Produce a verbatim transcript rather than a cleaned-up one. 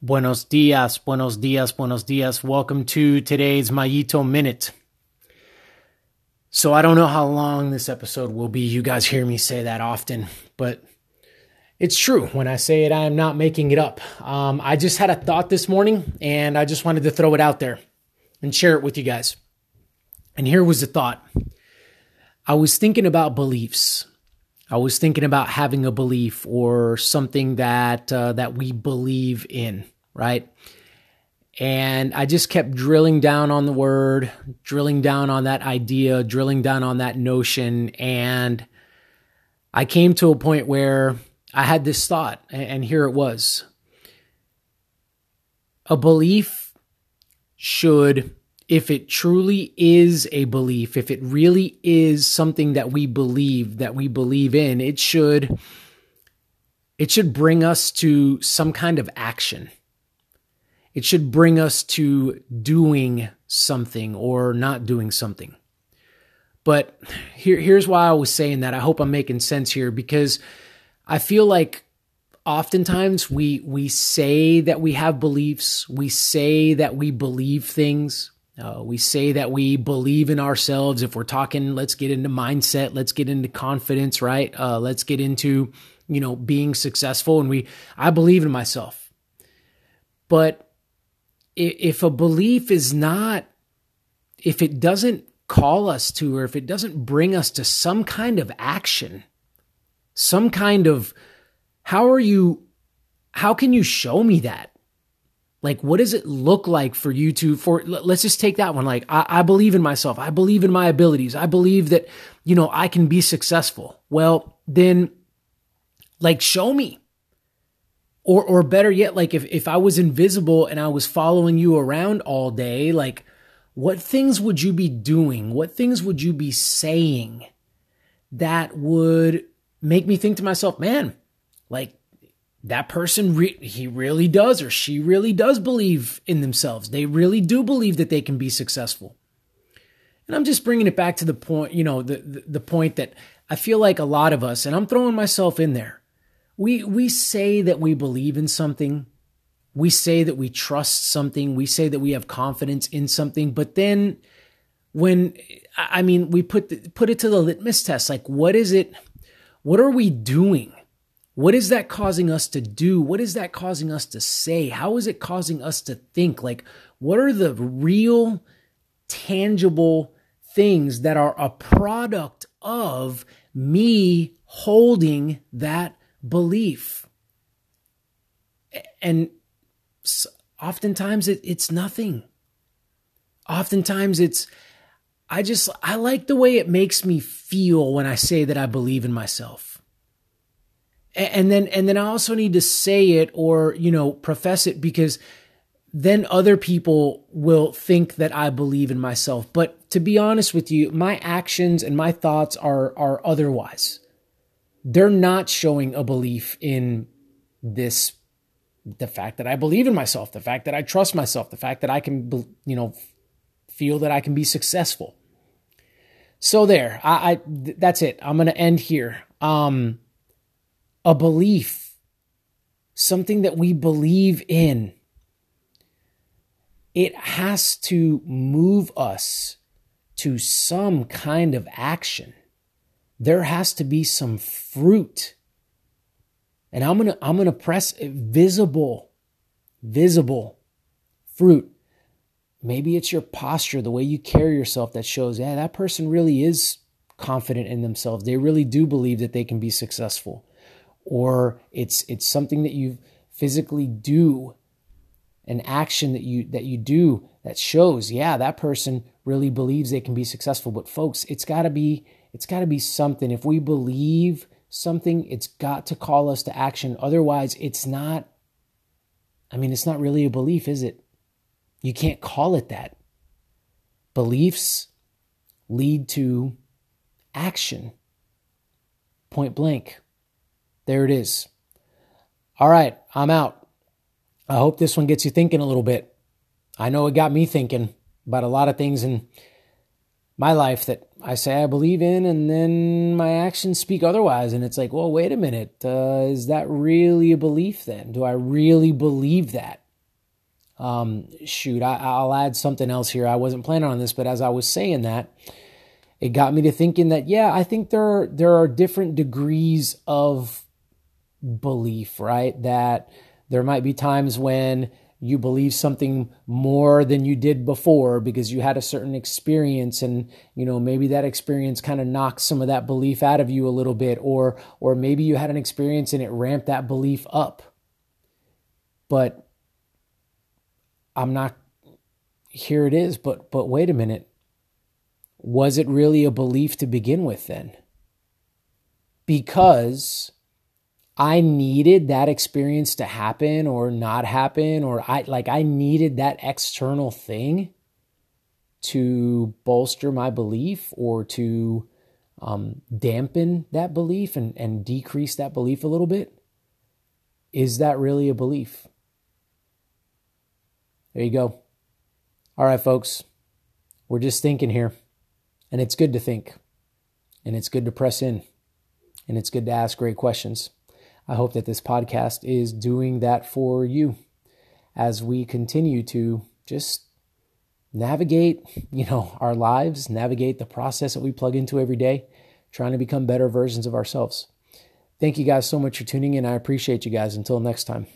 Buenos dias, buenos dias, buenos dias. Welcome to today's Mayito Minute. So I don't know how long this episode will be. You guys hear me say that often, but it's true. When I say it, I am not making it up. Um, I just had a thought this morning, and I just wanted to throw it out there and share it with you guys. And here was the thought. I was thinking about beliefs. I was thinking about having a belief or something that uh, that we believe in, right? And I just kept drilling down on the word, drilling down on that idea, drilling down on that notion. And I came to a point where I had this thought, and here it was. A belief should, if it truly is a belief, if it really is something that we believe, that we believe in, it should, it should bring us to some kind of action. It should bring us to doing something or not doing something. But here, here's why I was saying that. I hope I'm making sense here, because I feel like oftentimes we, we say that we have beliefs. We say that we believe things. Uh, we say that we believe in ourselves. If we're talking, let's get into mindset, let's get into confidence, right? Uh, let's get into, you know, being successful. And we, I believe in myself. But if a belief is not, if it doesn't call us to, or if it doesn't bring us to some kind of action, some kind of, how are you, how can you show me that? Like, what does it look like for you to, for, let's just take that one. Like, I, I believe in myself. I believe in my abilities. I believe that, you know, I can be successful. Well, then like, show me. Or, or better yet, like if, if I was invisible and I was following you around all day, like what things would you be doing? What things would you be saying that would make me think to myself, man, like, that person, re- he really does, or she really does believe in themselves. They really do believe that they can be successful. And I'm just bringing it back to the point, you know, the, the, the point that I feel like a lot of us, and I'm throwing myself in there. We, we say that we believe in something. We say that we trust something. We say that we have confidence in something. But then when, I mean, we put, the, put it to the litmus test. Like, what is it? What are we doing? What is that causing us to do? What is that causing us to say? How is it causing us to think? Like, what are the real, tangible things that are a product of me holding that belief? And oftentimes it, it's nothing. Oftentimes it's, I just, I like the way it makes me feel when I say that I believe in myself. And then, and then I also need to say it or, you know, profess it, because then other people will think that I believe in myself. But to be honest with you, my actions and my thoughts are, are otherwise. They're not showing a belief in this, the fact that I believe in myself, the fact that I trust myself, the fact that I can, you know, feel that I can be successful. So there, I, I that's it. I'm going to end here. Um, A belief, something that we believe in, it has to move us to some kind of action. There has to be some fruit. And I'm gonna, I'm gonna press visible, visible fruit. Maybe it's your posture, the way you carry yourself that shows, yeah, that person really is confident in themselves. They really do believe that they can be successful. Or it's it's something that you physically do, an action that you that you do that shows, yeah, that person really believes they can be successful. But folks, it's gotta be it's gotta be something. If we believe something, it's got to call us to action. Otherwise, it's not. I mean, it's not really a belief, is it? You can't call it that. Beliefs lead to action. Point blank. There it is. All right, I'm out. I hope this one gets you thinking a little bit. I know it got me thinking about a lot of things in my life that I say I believe in, and then my actions speak otherwise. And it's like, well, wait a minute. Uh, is that really a belief then? Do I really believe that? Um, shoot, I, I'll add something else here. I wasn't planning on this, but as I was saying that, it got me to thinking that, yeah, I think there are, there are different degrees of belief, right? That there might be times when you believe something more than you did before because you had a certain experience, and, you know, maybe that experience kind of knocked some of that belief out of you a little bit, or, or maybe you had an experience and it ramped that belief up. But I'm not, here it is, but, but wait a minute. Was it really a belief to begin with then? Because I needed that experience to happen or not happen, or I like I needed that external thing to bolster my belief or to um, dampen that belief and, and decrease that belief a little bit. Is that really a belief? There you go. All right, folks, we're just thinking here, and it's good to think, and it's good to press in, and it's good to ask great questions. I hope that this podcast is doing that for you as we continue to just navigate, you know, our lives, navigate the process that we plug into every day, trying to become better versions of ourselves. Thank you guys so much for tuning in. I appreciate you guys. Until next time.